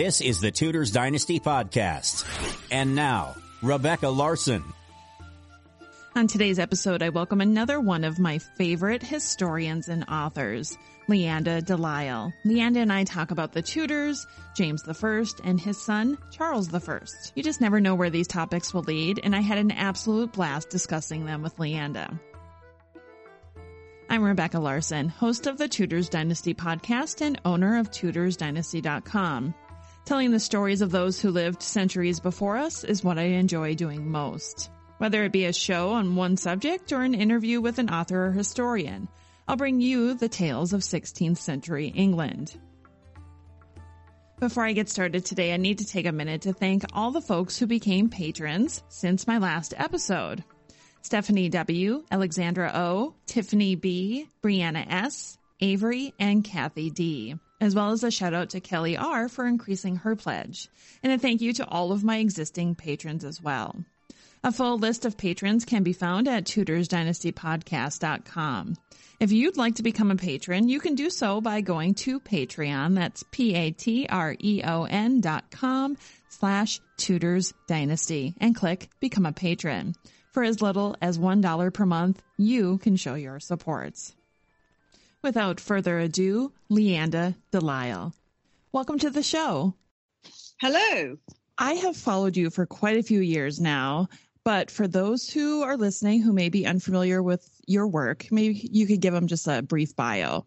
This is the Tudors Dynasty Podcast. And now, Rebecca Larson. On today's episode, I welcome another one of my favorite historians and authors, Leanda de Lisle. Leanda and I talk about the Tudors, James I, and his son, Charles I. You just never know where these topics will lead, and I had an absolute blast discussing them with Leanda. I'm Rebecca Larson, host of the Tudors Dynasty Podcast and owner of TudorsDynasty.com. Telling the stories of those who lived centuries before us is what I enjoy doing most. Whether it be a show on one subject or an interview with an author or historian, I'll bring you the tales of 16th century England. Before I get started today, I need to take a minute to thank all the folks who became patrons since my last episode. Stephanie W., Alexandra O., Tiffany B., Brianna S., Avery, and Kathy D., as well as a shout-out to Kelly R. for increasing her pledge, and a thank you to all of my existing patrons as well. A full list of patrons can be found at TudorsDynastyPodcast.com. If you'd like to become a patron, you can do so by going to Patreon. That's patreon.com/TudorsDynasty and click Become a Patron. For as little as $1 per month, you can show your support. Without further ado, Leanda de Lisle. Welcome to the show. Hello. I have followed you for quite a few years now, but for those who are listening who may be unfamiliar with your work, maybe you could give them just a brief bio.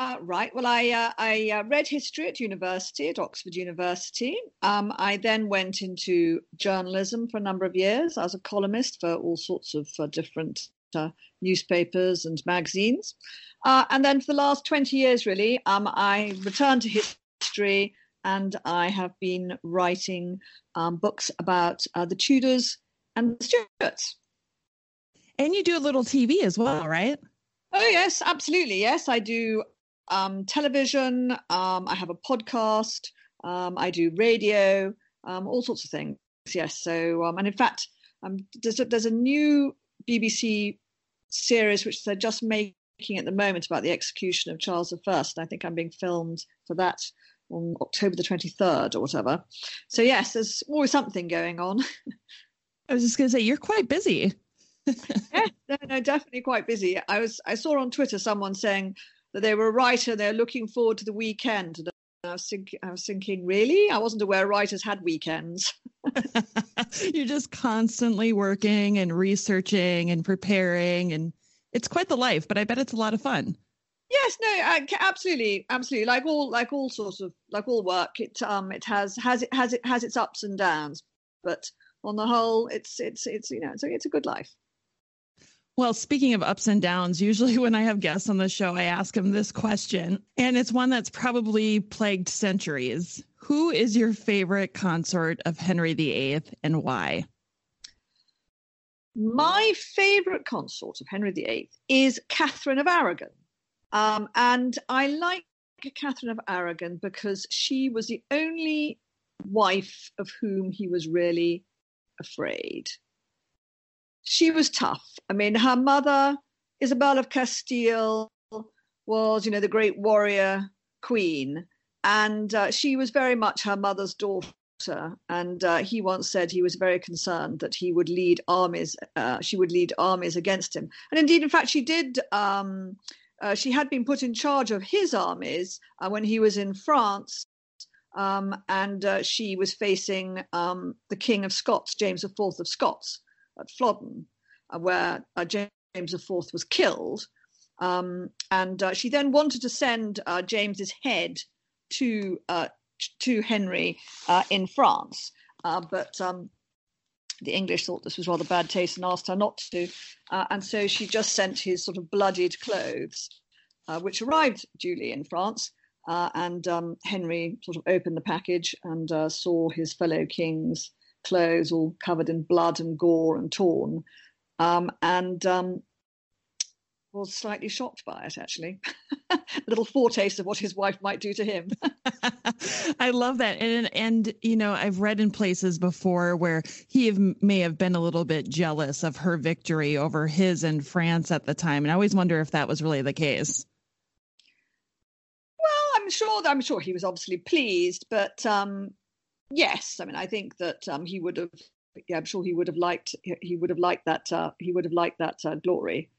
Right. Well, I read history at university, at Oxford University. I then went into journalism for a number of years. I was a columnist for all sorts of different newspapers and magazines. And then for the last 20 years, really, I returned to history, and I have been writing books about the Tudors and the Stuarts. And you do a little TV as well, right? Oh, yes, absolutely. Yes, I do. Television, I have a podcast, I do radio, all sorts of things. Yes. So, and in fact, there's a new BBC series which they're just making at the moment about the execution of Charles I. And I think I'm being filmed for that on October the 23rd or whatever. So yes, there's always something going on. I was just going to say, you're quite busy. Yeah, no, definitely quite busy. I saw on Twitter someone saying that they were a writer, they're looking forward to the weekend. And I was thinking, really? I wasn't aware writers had weekends. You're just constantly working and researching and preparing, and it's quite the life, but I bet it's a lot of fun. Yes, no, absolutely. Like all work, it has its ups and downs, but on the whole, it's a good life. Well, speaking of ups and downs, usually when I have guests on the show, I ask them this question, and it's one that's probably plagued centuries. Who is your favorite consort of Henry VIII and why? My favorite consort of Henry VIII is Catherine of Aragon. And I like Catherine of Aragon because she was the only wife of whom he was really afraid. She was tough. I mean, her mother, Isabel of Castile, was, you know, the great warrior queen. And she was very much her mother's daughter. And he once said he was very concerned that he would lead armies. She would lead armies against him. And indeed, in fact, she did. She had been put in charge of his armies when he was in France. And she was facing the King of Scots, James IV of Scots, at Flodden, where James IV was killed. And she then wanted to send James's head to Henry in France. But the English thought this was rather bad taste and asked her not to. And so she just sent his sort of bloodied clothes, which arrived duly in France. And Henry sort of opened the package and saw his fellow king's clothes all covered in blood and gore and torn, and was slightly shocked by it, actually. A little foretaste of what his wife might do to him. I love that. And you know, I've read in places before where he may have been a little bit jealous of her victory over his in France at the time, and I always wonder if that was really the case. Well, I I'm sure he was obviously pleased, but yes, I mean, I think that he would have. Yeah, I'm sure he would have liked. He would have liked that. He would have liked that glory.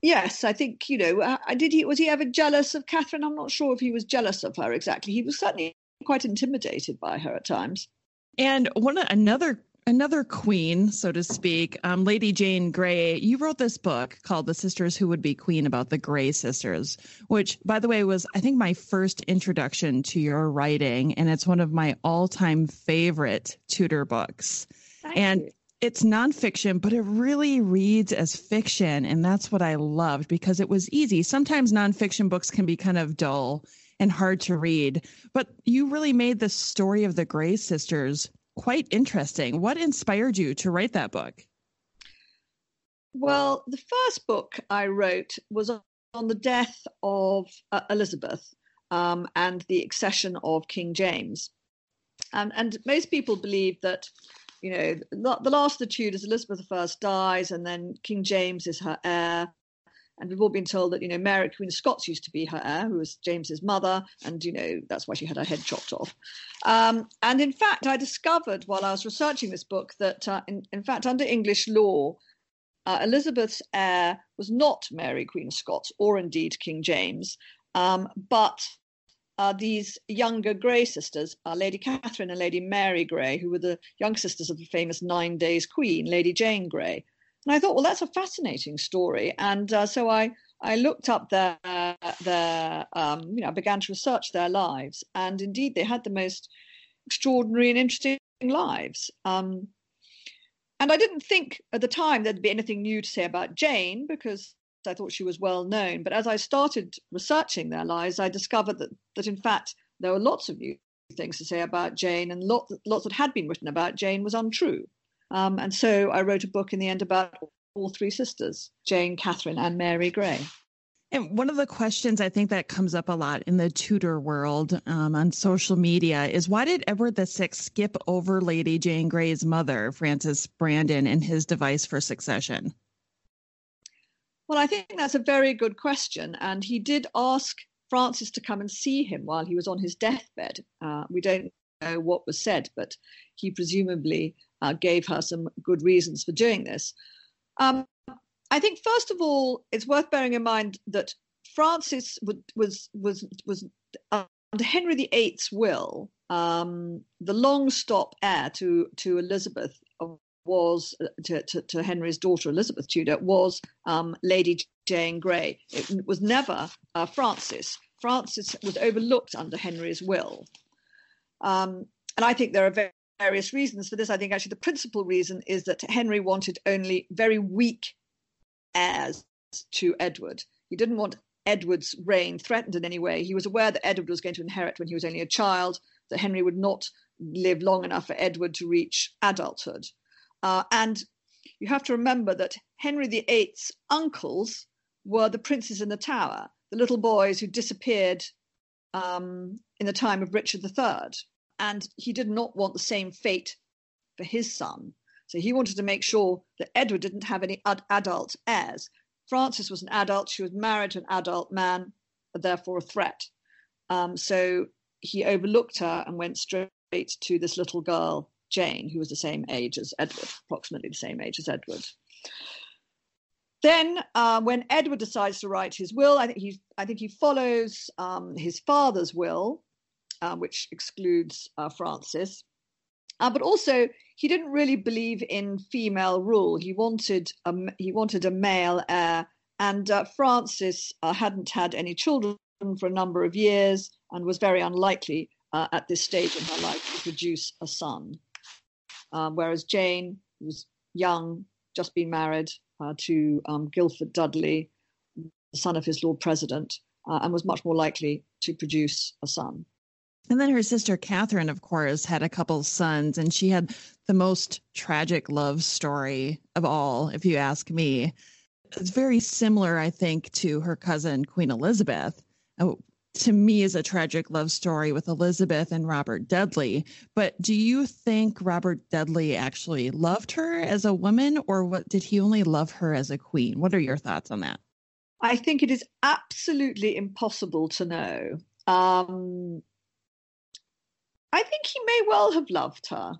Yes, I think, you know. Did he? Was he ever jealous of Catherine? I'm not sure if he was jealous of her exactly. He was certainly quite intimidated by her at times. And another queen, so to speak, Lady Jane Grey, you wrote this book called The Sisters Who Would Be Queen about the Grey sisters, which, by the way, was, I think, my first introduction to your writing. And it's one of my all-time favorite Tudor books. Thank you. It's nonfiction, but it really reads as fiction. And that's what I loved, because it was easy. Sometimes nonfiction books can be kind of dull and hard to read, but you really made the story of the Grey sisters quite interesting. What inspired you to write that book? Well, the first book I wrote was on the death of Elizabeth and the accession of King James. And most people believe that, you know, the last of the Tudors, Elizabeth I dies, and then King James is her heir. And we've all been told that, you know, Mary, Queen of Scots, used to be her heir, who was James's mother. And, you know, that's why she had her head chopped off. And in fact, I discovered while I was researching this book that, in fact, under English law, Elizabeth's heir was not Mary, Queen of Scots, or indeed King James. But these younger Grey sisters, Lady Catherine and Lady Mary Grey, who were the young sisters of the famous 9 Days Queen, Lady Jane Grey. And I thought, well, that's a fascinating story. And so I looked up their, I began to research their lives. And indeed, they had the most extraordinary and interesting lives. And I didn't think at the time there'd be anything new to say about Jane, because I thought she was well known. But as I started researching their lives, I discovered that in fact, there were lots of new things to say about Jane, and lots that had been written about Jane was untrue. And so I wrote a book in the end about all three sisters, Jane, Catherine, and Mary Grey. And one of the questions I think that comes up a lot in the Tudor world on social media is, why did Edward VI skip over Lady Jane Grey's mother, Frances Brandon, in his device for succession? Well, I think that's a very good question. And he did ask Frances to come and see him while he was on his deathbed. We don't know what was said, but he presumably gave her some good reasons for doing this. I think, first of all, it's worth bearing in mind that Frances was under Henry VIII's will, the long-stop heir to Elizabeth was to Henry's daughter Elizabeth Tudor was Lady Jane Grey. It was never Frances. Frances was overlooked under Henry's will, and I think there are various reasons for this. I think actually the principal reason is that Henry wanted only very weak heirs to Edward. He didn't want Edward's reign threatened in any way. He was aware that Edward was going to inherit when he was only a child, that Henry would not live long enough for Edward to reach adulthood. And you have to remember that Henry VIII's uncles were the princes in the Tower, the little boys who disappeared in the time of Richard III. And he did not want the same fate for his son. So he wanted to make sure that Edward didn't have any adult heirs. Frances was an adult. She was married to an adult man, therefore a threat. So he overlooked her and went straight to this little girl, Jane, who was the same age as Edward, approximately the same age as Edward. Then when Edward decides to write his will, I think he follows his father's will, which excludes Frances. But also, he didn't really believe in female rule. He wanted a male heir, and Frances hadn't had any children for a number of years and was very unlikely at this stage in her life to produce a son. Whereas Jane was young, just been married to Guildford Dudley, the son of his Lord President, and was much more likely to produce a son. And then her sister Catherine, of course, had a couple sons, and she had the most tragic love story of all, if you ask me. It's very similar, I think, to her cousin, Queen Elizabeth. To me, is a tragic love story with Elizabeth and Robert Dudley. But do you think Robert Dudley actually loved her as a woman, or did he only love her as a queen? What are your thoughts on that? I think it is absolutely impossible to know. I think he may well have loved her,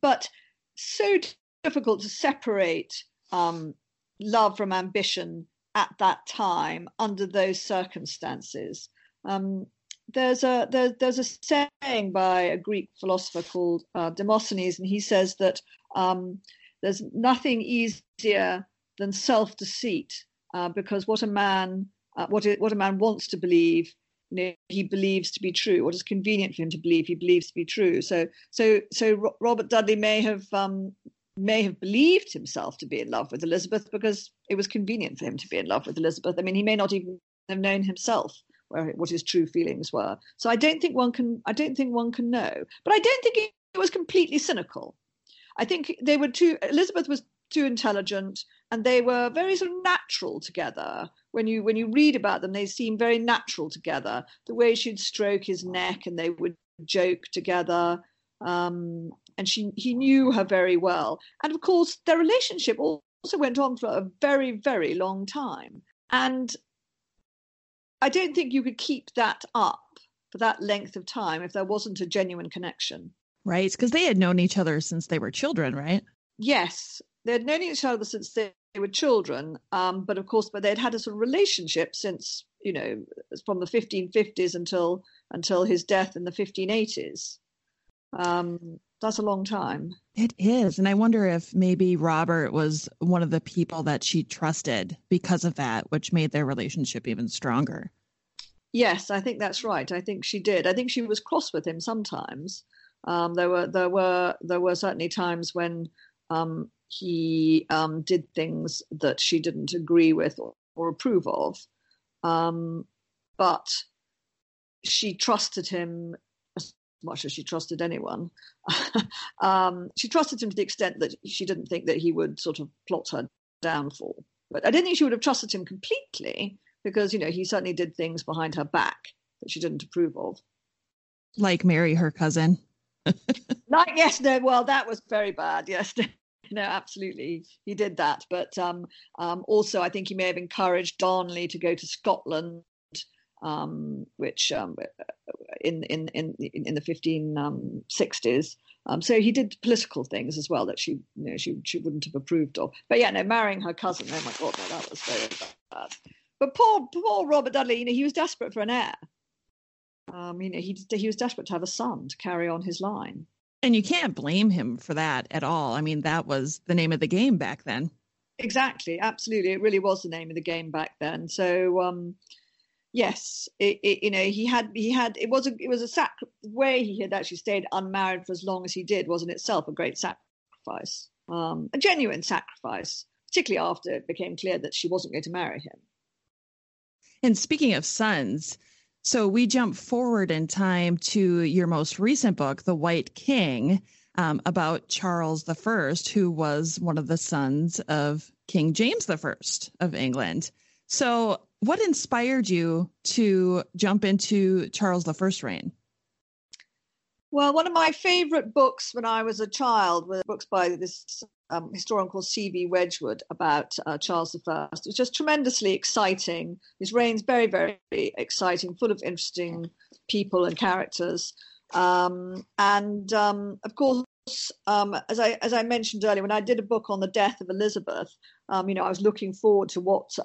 but so difficult to separate love from ambition at that time under those circumstances. There's a saying by a Greek philosopher called Demosthenes, and he says that there's nothing easier than self-deceit, because what a man wants to believe, you know, he believes to be true. What is convenient for him to believe, he believes to be true. So Robert Dudley may have believed himself to be in love with Elizabeth because it was convenient for him to be in love with Elizabeth. I mean, he may not even have known himself what his true feelings were. So I don't think one can know. But I don't think it was completely cynical. I think they were too. Elizabeth was too intelligent, and they were very sort of natural together. When you read about them, they seem very natural together. The way she'd stroke his neck, and they would joke together. And he knew her very well. And of course, their relationship also went on for a very, very long time. And I don't think you could keep that up for that length of time if there wasn't a genuine connection. Right, because they had known each other since they were children, right? Yes, they had known each other since they were children. But of course, they'd had a sort of relationship since, you know, from the 1550s until his death in the 1580s. That's a long time. It is. And I wonder if maybe Robert was one of the people that she trusted because of that, which made their relationship even stronger. Yes, I think that's right. I think she did. I think she was cross with him sometimes. There were certainly times when he did things that she didn't agree with or approve of. But she trusted him much as she trusted anyone. She trusted him to the extent that she didn't think that he would sort of plot her downfall. But I don't think she would have trusted him completely because, you know, he certainly did things behind her back that she didn't approve of. Like Mary, her cousin. That was very bad. Yes, no, absolutely. He did that. But also I think he may have encouraged Darnley to go to Scotland, which in the 1560s. So he did political things as well that she wouldn't have approved of. But yeah, no, marrying her cousin, oh my God, no, that was very bad. But poor Robert Dudley, you know, he was desperate for an heir. You know, he was desperate to have a son to carry on his line. And you can't blame him for that at all. I mean, that was the name of the game back then. Exactly, absolutely. It really was the name of the game back then. So, yes, it was a he had actually stayed unmarried for as long as he did was in itself a great sacrifice, a genuine sacrifice, particularly after it became clear that she wasn't going to marry him. And speaking of sons, so we jump forward in time to your most recent book, The White King, about Charles I, who was one of the sons of King James I of England. So what inspired you to jump into Charles I's reign? Well, one of my favorite books when I was a child were books by this historian called C.B. Wedgwood about Charles I. It was just tremendously exciting. His reign's very, very exciting, full of interesting people and characters. Of course, as I mentioned earlier, when I did a book on the death of Elizabeth, you know, I was looking forward to what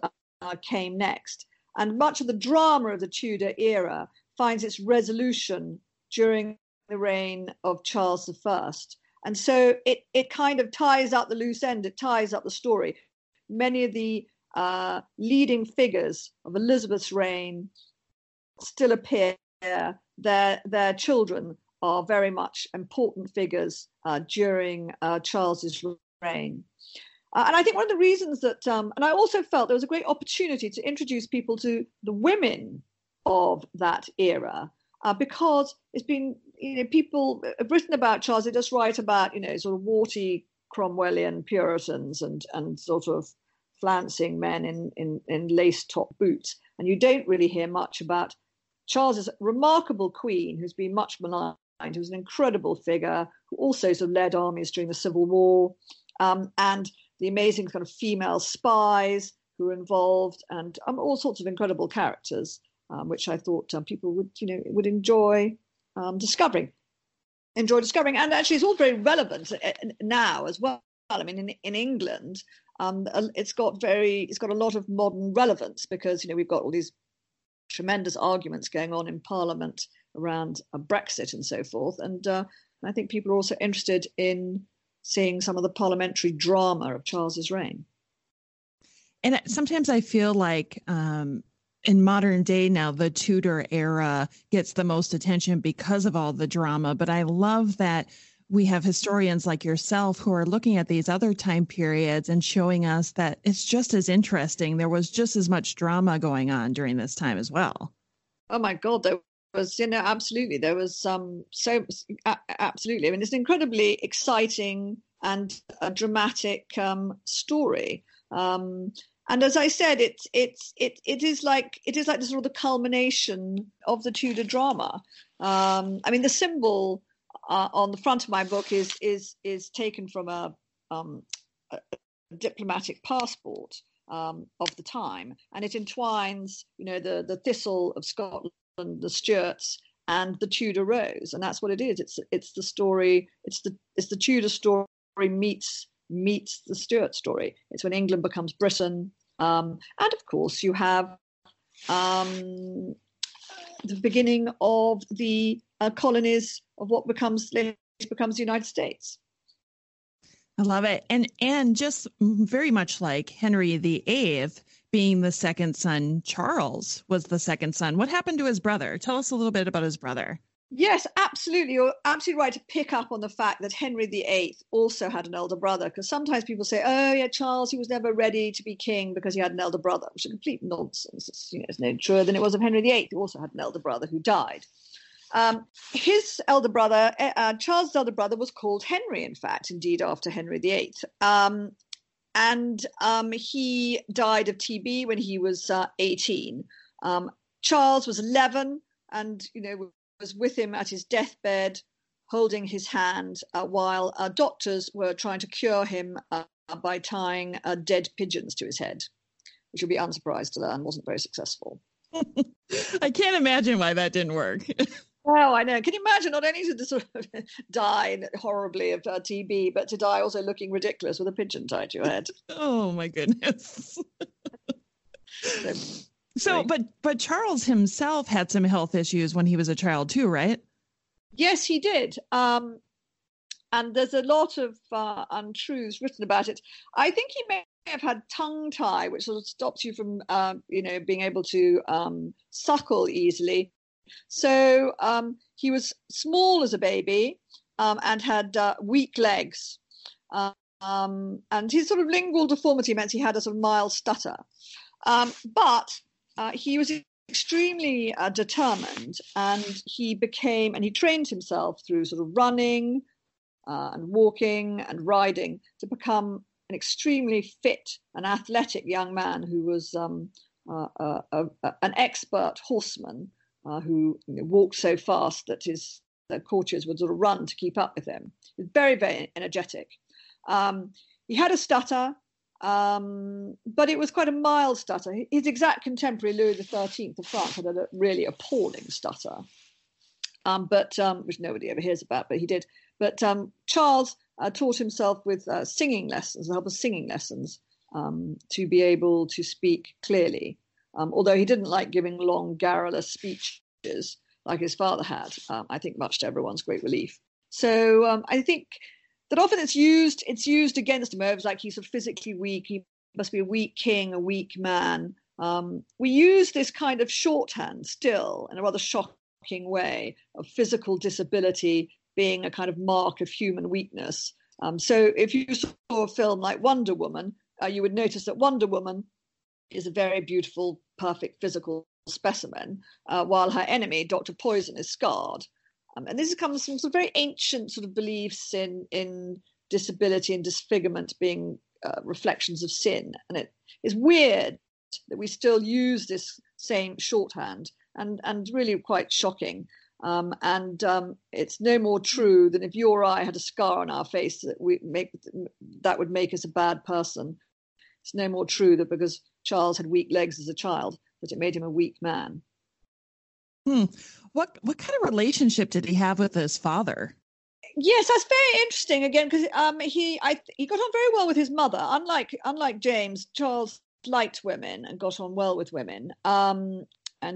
came next. And much of the drama of the Tudor era finds its resolution during the reign of Charles I. And so it kind of ties up the loose end, it ties up the story. Many of the leading figures of Elizabeth's reign still appear. Their children are very much important figures during Charles's reign. And I think one of the reasons that, and I also felt there was a great opportunity to introduce people to the women of that era, because it's been, you know, people have written about Charles, they just write about, you know, sort of warty Cromwellian Puritans and sort of flouncing men in lace-top boots. And you don't really hear much about Charles's remarkable queen, who's been much maligned, who's an incredible figure, who also sort of led armies during the Civil War, and the amazing kind of female spies who were involved, and all sorts of incredible characters, which I thought people would enjoy discovering. And actually it's all very relevant now as well. I mean, in England, it's got a lot of modern relevance, because we've got all these tremendous arguments going on in Parliament around Brexit and so forth, and I think people are also interested in seeing some of the parliamentary drama of Charles's reign. And sometimes I feel like in modern day now, the Tudor era gets the most attention because of all the drama. But I love that we have historians like yourself who are looking at these other time periods and showing us that it's just as interesting. There was just as much drama going on during this time as well. Oh, my God, there was, absolutely. There was absolutely. I mean, it's an incredibly exciting and dramatic story. And as I said, it is like the sort of the culmination of the Tudor drama. I mean, the symbol on the front of my book is taken from a diplomatic passport of the time, and it entwines, the thistle of Scotland, the Stuarts, and the Tudor rose, and that's what it is. It's the story. It's the Tudor story meets the Stuart story. It's when England becomes Britain, and of course you have the beginning of the colonies of what later becomes the United States. I love it, and just very much like Henry VIII being the second son, Charles was the second son. What happened to his brother? Tell us a little bit about his brother. Yes, absolutely. You're absolutely right to pick up on the fact that Henry VIII also had an elder brother, because sometimes people say, oh, yeah, Charles, he was never ready to be king because he had an elder brother, which is complete nonsense. It's no truer than it was of Henry VIII, who also had an elder brother who died. His elder brother, Charles' elder brother, was called Henry, in fact, indeed, after Henry VIII. And he died of TB when he was 18. Charles was 11 and, was with him at his deathbed, holding his hand while doctors were trying to cure him by tying dead pigeons to his head, which you'll be unsurprised to learn wasn't very successful. I can't imagine why that didn't work. Oh, I know. Can you imagine not only to sort of die horribly of TB, but to die also looking ridiculous with a pigeon tied to your head? Oh, my goodness. So, but Charles himself had some health issues when he was a child too, right? Yes, he did. And there's a lot of untruths written about it. I think he may have had tongue tie, which sort of stops you from, being able to suckle easily. So he was small as a baby and had weak legs. And his sort of lingual deformity meant he had a sort of mild stutter. But he was extremely determined, and he trained himself through sort of running and walking and riding to become an extremely fit and athletic young man who was an expert horseman who walked so fast that his courtiers would sort of run to keep up with him. He was very, very energetic. He had a stutter. But it was quite a mild stutter. His exact contemporary, Louis XIII of France, had a really appalling stutter, which nobody ever hears about, but he did. But Charles taught himself with singing lessons, the help of singing lessons, to be able to speak clearly, although he didn't like giving long, garrulous speeches like his father had, I think much to everyone's great relief. So I think that often it's used against him. It's like he's sort of physically weak. He must be a weak king, a weak man. We use this kind of shorthand still in a rather shocking way of physical disability being a kind of mark of human weakness. So if you saw a film like Wonder Woman, you would notice that Wonder Woman is a very beautiful, perfect physical specimen, while her enemy, Dr. Poison, is scarred. And this comes from some very ancient sort of beliefs in disability and disfigurement being reflections of sin. And it is weird that we still use this same shorthand and really quite shocking. And it's no more true than if you or I had a scar on our face that would make us a bad person. It's no more true that because Charles had weak legs as a child, that it made him a weak man. Hmm. What kind of relationship did he have with his father? Yes, that's very interesting. Again, because he got on very well with his mother. Unlike James, Charles liked women and got on well with women. And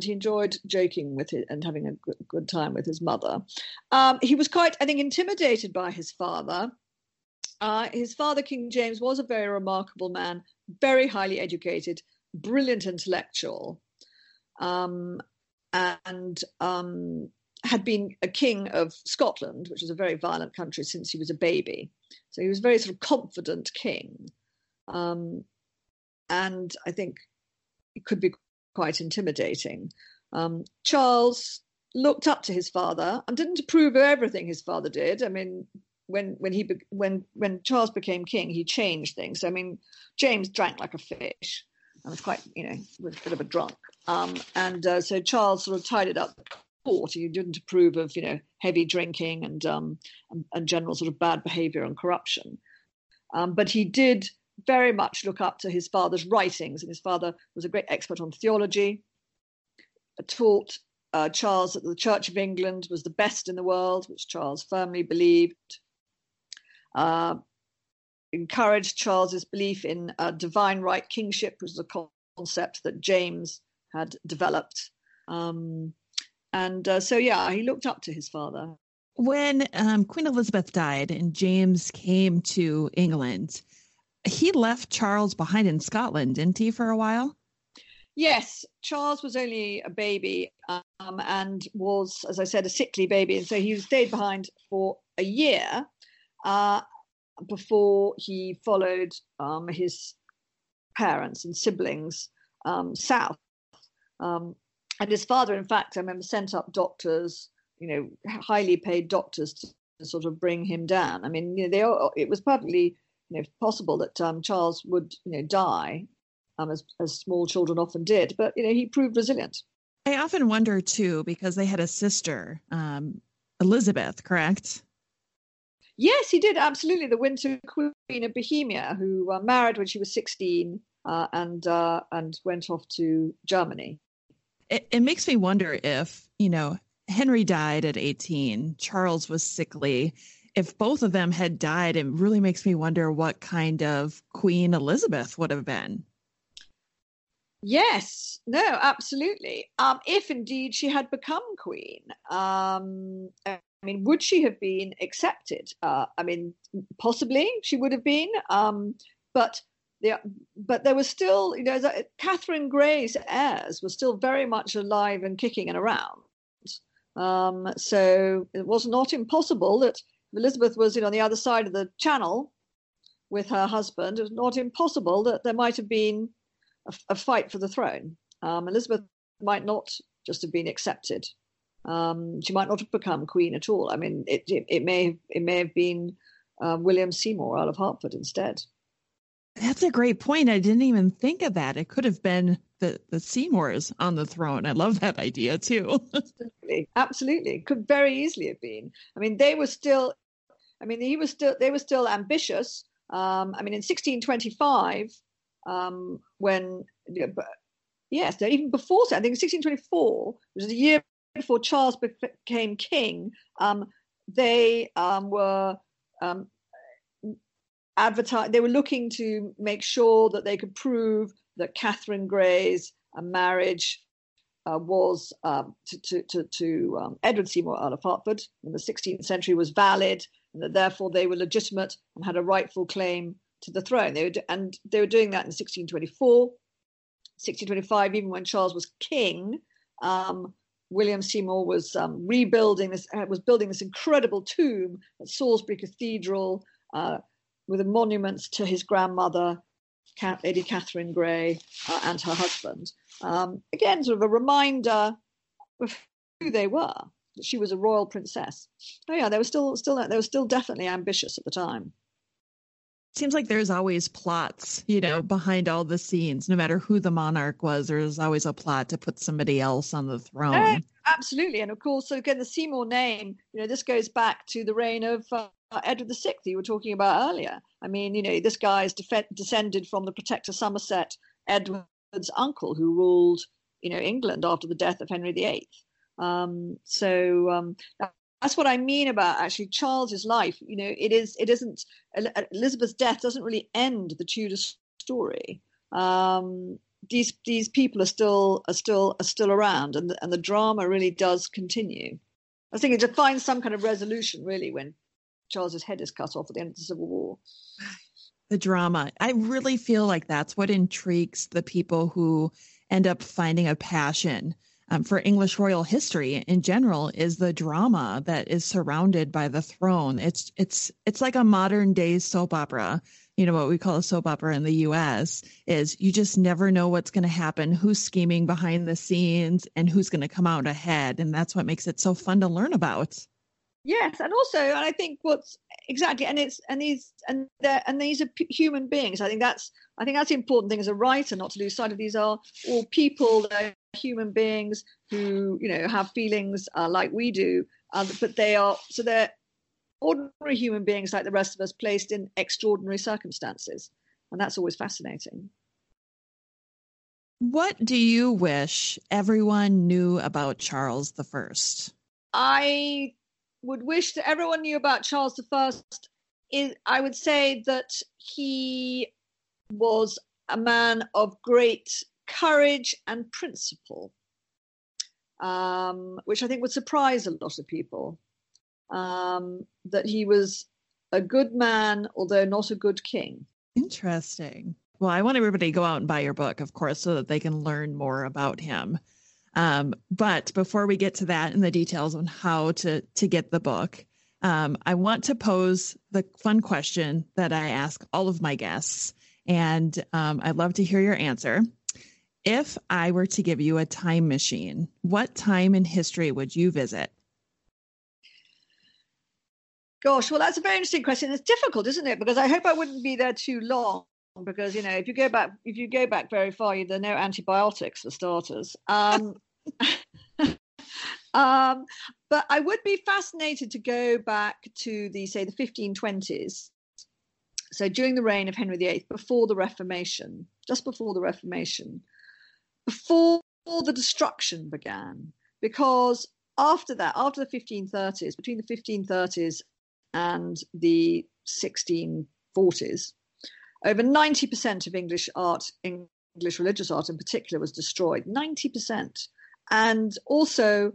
he enjoyed joking with it and having a good time with his mother. He was quite, I think, intimidated by his father. His father, King James, was a very remarkable man, very highly educated, brilliant intellectual, and had been a king of Scotland, which is a very violent country, since he was a baby. So he was a very sort of confident king. And I think it could be quite intimidating. Charles looked up to his father and didn't approve of everything his father did. I mean, when Charles became king, he changed things. I mean, James drank like a fish and was quite, was a bit of a drunk. So Charles sort of tied it up. He didn't approve of, heavy drinking and general sort of bad behaviour and corruption. But he did very much look up to his father's writings, and his father was a great expert on theology, taught Charles that the Church of England was the best in the world, which Charles firmly believed, encouraged Charles's belief in divine right kingship, which was a concept that James had developed. He looked up to his father. When Queen Elizabeth died and James came to England, he left Charles behind in Scotland, didn't he, for a while? Yes, Charles was only a baby and was, as I said, a sickly baby. And so he stayed behind for a year before he followed his parents and siblings south. And his father, in fact, I remember, sent up doctors, highly paid doctors to sort of bring him down. I mean, it was perfectly possible that Charles would die, as small children often did. But, he proved resilient. I often wonder, too, because they had a sister, Elizabeth, correct? Yes, he did. Absolutely. The Winter Queen of Bohemia, who married when she was 16 and went off to Germany. It makes me wonder if, Henry died at 18, Charles was sickly. If both of them had died, it really makes me wonder what kind of Queen Elizabeth would have been. Yes, no, absolutely. If indeed she had become queen, would she have been accepted? Possibly she would have been, but there was still, Catherine Grey's heirs were still very much alive and kicking and around. So it was not impossible that Elizabeth was, on the other side of the channel with her husband. It was not impossible that there might have been a fight for the throne. Elizabeth might not just have been accepted. She might not have become queen at all. I mean, it may have been William Seymour, Earl of Hertford, instead. That's a great point. I didn't even think of that. It could have been the Seymours on the throne. I love that idea, too. Absolutely. Could very easily have been. They were still ambitious. In 1625, even before, I think 1624, which is a year before Charles became king, they were looking to make sure that they could prove that Catherine Grey's marriage was to Edward Seymour, Earl of Hertford, in the 16th century, was valid, and that therefore they were legitimate and had a rightful claim to the throne. They were doing that in 1624, 1625. Even when Charles was king, William Seymour was building this incredible tomb at Salisbury Cathedral, with a monument to his grandmother, Lady Catherine Grey, and her husband. Again, sort of a reminder of who they were, that she was a royal princess. Oh yeah, they were still definitely ambitious at the time. Seems like there's always plots, behind all the scenes. No matter who the monarch was, there's always a plot to put somebody else on the throne. Absolutely. And of course, so again, the Seymour name, this goes back to the reign of Edward VI you were talking about earlier. I mean, you know, this guy is descended from the Protector Somerset, Edward's uncle, who ruled, you know, England after the death of Henry VIII. That's what I mean about actually Charles's life. You know, it isn't Elizabeth's death doesn't really end the Tudor story. These people are still around, and the drama really does continue. I was thinking to find some kind of resolution really when Charles's head is cut off at the end of the Civil War. The drama. I really feel like that's what intrigues the people who end up finding a passion for English royal history in general, is the drama that is surrounded by the throne. It's like a modern day soap opera. You know, what we call a soap opera in the U.S. is you just never know what's going to happen, who's scheming behind the scenes, and who's going to come out ahead. And that's what makes it so fun to learn about. Yes, and also, and I think what's exactly, and these are human beings. I think that's the important thing as a writer, not to lose sight of these are all people. They're human beings who, you know, have feelings like we do, but they're ordinary human beings like the rest of us, placed in extraordinary circumstances, and that's always fascinating. What do you wish everyone knew about Charles the First? I would wish that everyone knew about Charles I is, I would say that he was a man of great courage and principle, which I think would surprise a lot of people, that he was a good man, although not a good king. Interesting. Well, I want everybody to go out and buy your book, of course, so that they can learn more about him. But before we get to that and the details on how to get the book, I want to pose the fun question that I ask all of my guests, and I'd love to hear your answer. If I were to give you a time machine, what time in history would you visit? Gosh, well, that's a very interesting question. It's difficult, isn't it? Because I hope I wouldn't be there too long. Because, you know, if you go back very far, there are no antibiotics for starters. But I would be fascinated to go back to the 1520s. So during the reign of Henry VIII, before the Reformation, just before the Reformation, before the destruction began, because after that, after the 1530s, between the 1530s and the 1640s, over 90% of English art, English religious art in particular, was destroyed. 90%. And also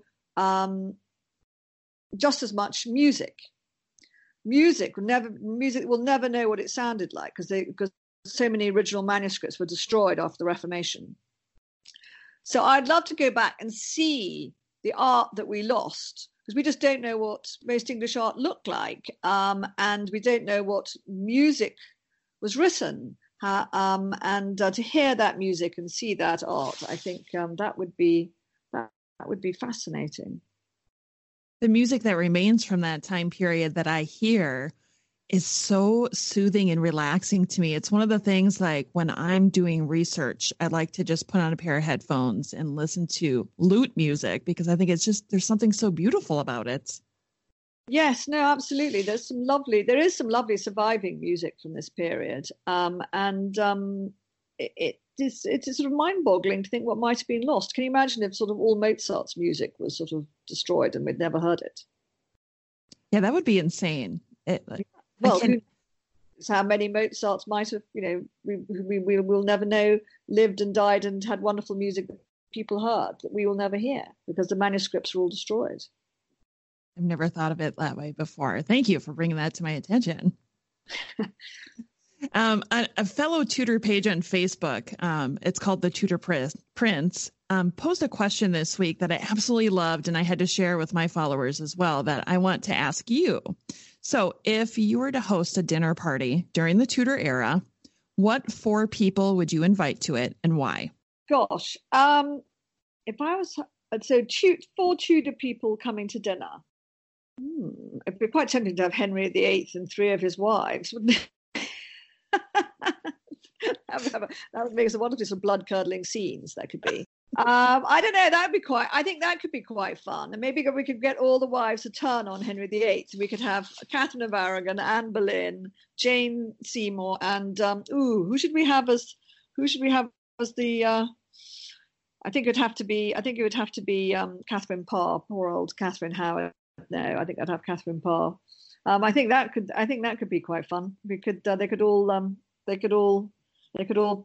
just as much music. Music will never know what it sounded like because so many original manuscripts were destroyed after the Reformation. So I'd love to go back and see the art that we lost, because we just don't know what most English art looked like, and we don't know what music was written, and to hear that music and see that art, I think that would be fascinating. The music that remains from that time period that I hear is so soothing and relaxing to me. It's one of the things, like when I'm doing research, I like to just put on a pair of headphones and listen to lute music, because I think it's just, there's something so beautiful about it. Yes, no, absolutely. There is some lovely surviving music from this period. It's sort of mind-boggling to think what might have been lost. Can you imagine if sort of all Mozart's music was sort of destroyed and we'd never heard it? Yeah, that would be insane. It's how many Mozarts might have, you know, we will never know, lived and died and had wonderful music that people heard that we will never hear because the manuscripts were all destroyed. I've never thought of it that way before. Thank you for bringing that to my attention. A fellow Tudor page on Facebook, it's called The Tudor Prince, posed a question this week that I absolutely loved, and I had to share with my followers as well, that I want to ask you. So if you were to host a dinner party during the Tudor era, what four people would you invite to it and why? Gosh, four Tudor people coming to dinner. It'd be quite tempting to have Henry VIII and three of his wives, wouldn't it? That would make some wonderful blood-curdling scenes, that could be. I don't know. That'd be quite. I think that could be quite fun, and maybe we could get all the wives to turn on Henry VIII. We could have Catherine of Aragon, Anne Boleyn, Jane Seymour, and who should we have as? Who should we have as the? I think it would have to be. I think it would have to be Catherine Parr, poor old Catherine Howard. No, I think I'd have Catherine Parr. I think that could. I think that could be quite fun. We could. They could all. They could all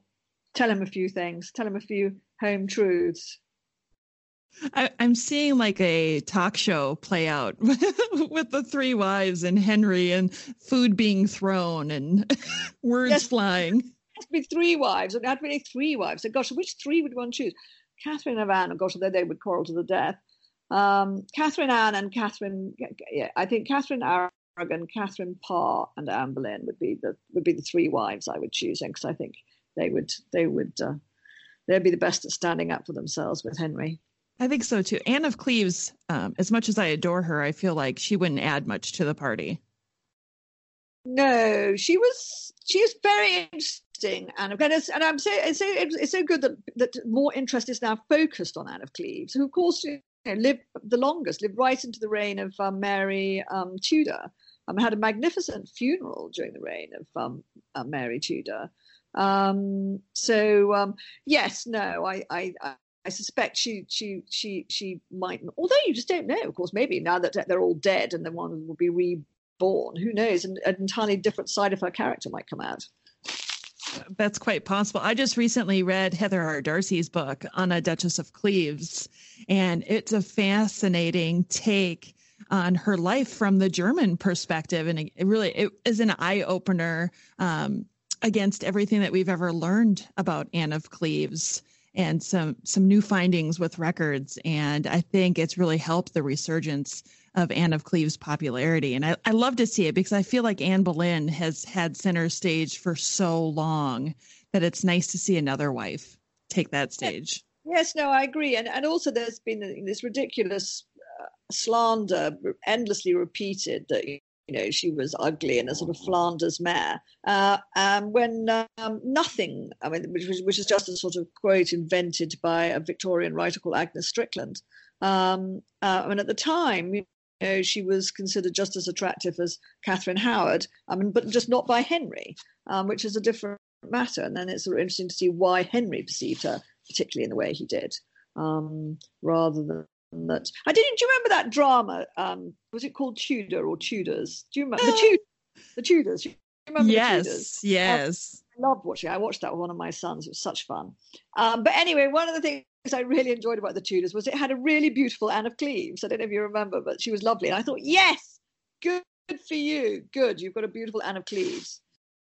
tell him a few things. Tell him a few home truths. I'm seeing like a talk show play out with the three wives and Henry and food being thrown and words flying. It has to be three wives. It had to be three wives. So, gosh, which three would one choose? Catherine of Anne. Oh, gosh, they would quarrel to the death. Catherine Anne and Catherine. Yeah, I think Catherine Aragon, Catherine Parr, and Anne Boleyn would be the three wives I would choose, because I think they would. They'd be the best at standing up for themselves with Henry. I think so, too. Anne of Cleves, as much as I adore her, I feel like she wouldn't add much to the party. No, she is very interesting, Anne of Cleves. And it's so good that more interest is now focused on Anne of Cleves, who, of course, lived the longest, lived right into the reign of Mary Tudor. Had a magnificent funeral during the reign of Mary Tudor. I suspect she might, although you just don't know, of course. Maybe now that they're all dead and the one will be reborn, who knows, and an entirely different side of her character might come out. That's quite possible. I just recently read Heather R. Darcy's book, Anna, Duchess of Cleves, and it's a fascinating take on her life from the German perspective, and it is an eye-opener against everything that we've ever learned about Anne of Cleves, and some new findings with records. And I think it's really helped the resurgence of Anne of Cleves' popularity. And I love to see it, because I feel like Anne Boleyn has had center stage for so long that it's nice to see another wife take that stage. Yes, no, I agree. And also there's been this ridiculous slander endlessly repeated that, you know, she was ugly and a sort of Flanders mare. When nothing, I mean, which is just a sort of quote invented by a Victorian writer called Agnes Strickland. And at the time, you know, she was considered just as attractive as Catherine Howard, but just not by Henry, which is a different matter. And then it's sort of interesting to see why Henry perceived her, particularly in the way he did, rather than. That I didn't. Do you remember that drama? Was it called Tudor or Tudors? Do you remember the Tudors? Do you remember the Tudors? Yes. I loved watching. I watched that with one of my sons. It was such fun. But anyway, one of the things I really enjoyed about the Tudors was it had a really beautiful Anne of Cleves. I don't know if you remember, but she was lovely. And I thought, yes, good for you. Good, you've got a beautiful Anne of Cleves.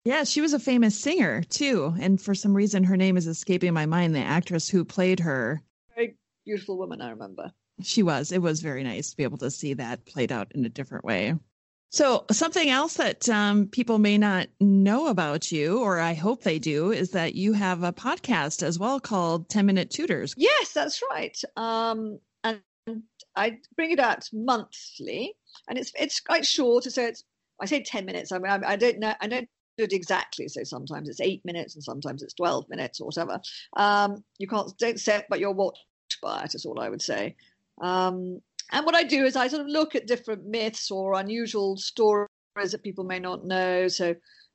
Yeah, she was a famous singer too, and for some reason, her name is escaping my mind. The actress who played her, very beautiful woman. I remember. She was. It was very nice to be able to see that played out in a different way. So something else that people may not know about you, or I hope they do, is that you have a podcast as well called 10-Minute Tutors. Yes, that's right. And I bring it out monthly, and it's quite short. So I say 10 minutes. I mean, I don't know. I don't do it exactly. So sometimes it's 8 minutes, and sometimes it's 12 minutes, or whatever. You can't don't set, but you're watched by it. Is all I would say. And what I do is I sort of look at different myths or unusual stories that people may not know. So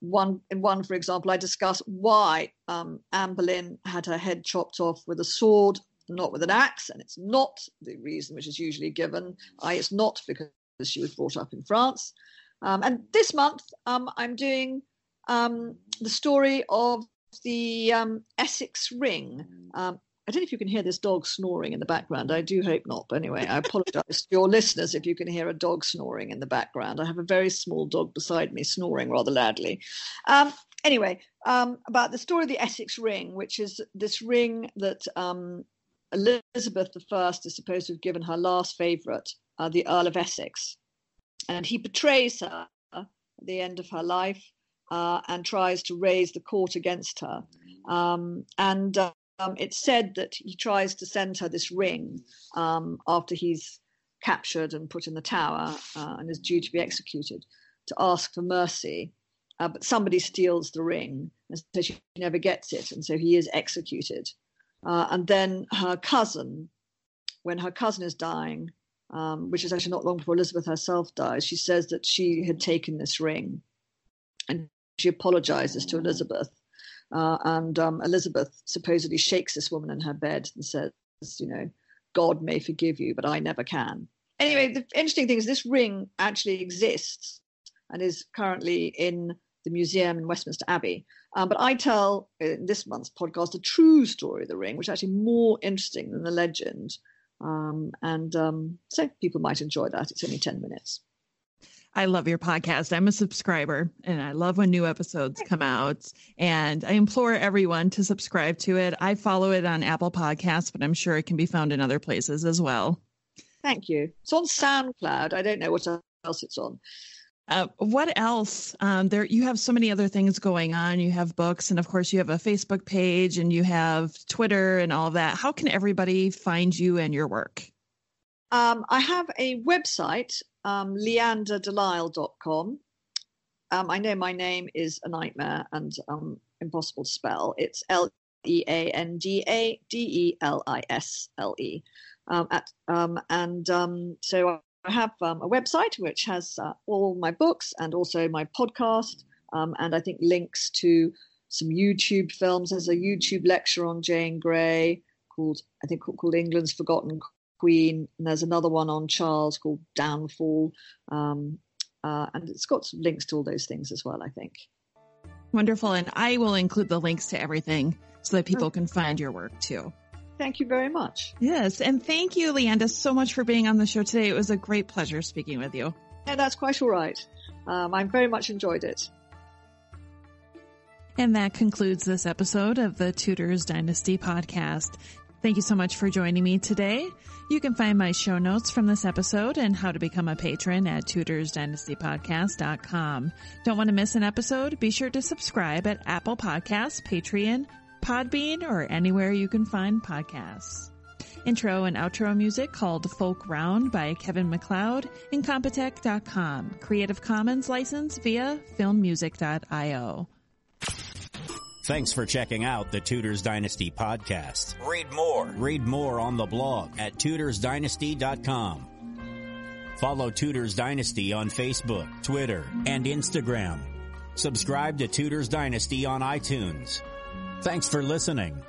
in one, for example, I discuss why Anne Boleyn had her head chopped off with a sword, not with an axe. And it's not the reason which is usually given. It's not because she was brought up in France. And this month I'm doing the story of the Essex ring. I don't know if you can hear this dog snoring in the background. I do hope not. But anyway, I apologize to your listeners if you can hear a dog snoring in the background. I have a very small dog beside me snoring rather loudly. About the story of the Essex ring, which is this ring that Elizabeth I is supposed to have given her last favorite, the Earl of Essex. And he betrays her at the end of her life and tries to raise the court against her. It's said that he tries to send her this ring after he's captured and put in the tower and is due to be executed, to ask for mercy. But somebody steals the ring, and so she never gets it, and so he is executed. And then her cousin, when her cousin is dying, which is actually not long before Elizabeth herself dies, she says that she had taken this ring, and she apologizes to Elizabeth. And Elizabeth supposedly shakes this woman in her bed and says, you know, God may forgive you, but I never can. Anyway, the interesting thing is this ring actually exists and is currently in the museum in Westminster Abbey. But I tell in this month's podcast the true story of the ring, which is actually more interesting than the legend. So people might enjoy that. It's only 10 minutes. I love your podcast. I'm a subscriber, and I love when new episodes come out, and I implore everyone to subscribe to it. I follow it on Apple Podcasts, but I'm sure it can be found in other places as well. Thank you. It's on SoundCloud. I don't know what else it's on. What else? You have so many other things going on. You have books, and of course you have a Facebook page, and you have Twitter and all of that. How can everybody find you and your work? I have a website, leandadelisle.com. I know my name is a nightmare and impossible to spell. It's Leandadelisle. So I have a website which has all my books and also my podcast, and I think links to some YouTube films. There's a YouTube lecture on Jane Grey called England's Forgotten Queen, and there's another one on Charles called Downfall, and it's got some links to all those things as well, I think. Wonderful, and I will include the links to everything so that people can find your work too. Thank you very much. Yes, and thank you, Leanda, so much for being on the show today. It was a great pleasure speaking with you. Yeah, that's quite all right. I very much enjoyed it. And that concludes this episode of the Tudors Dynasty Podcast. Thank you so much for joining me today. You can find my show notes from this episode and how to become a patron at TudorsDynastyPodcast.com. Don't want to miss an episode? Be sure to subscribe at Apple Podcasts, Patreon, Podbean, or anywhere you can find podcasts. Intro and outro music called Folk Round by Kevin MacLeod and Compotech.com. Creative Commons license via filmmusic.io. Thanks for checking out the Tudors Dynasty Podcast. Read more on the blog at TudorsDynasty.com. Follow Tudors Dynasty on Facebook, Twitter, and Instagram. Subscribe to Tudors Dynasty on iTunes. Thanks for listening.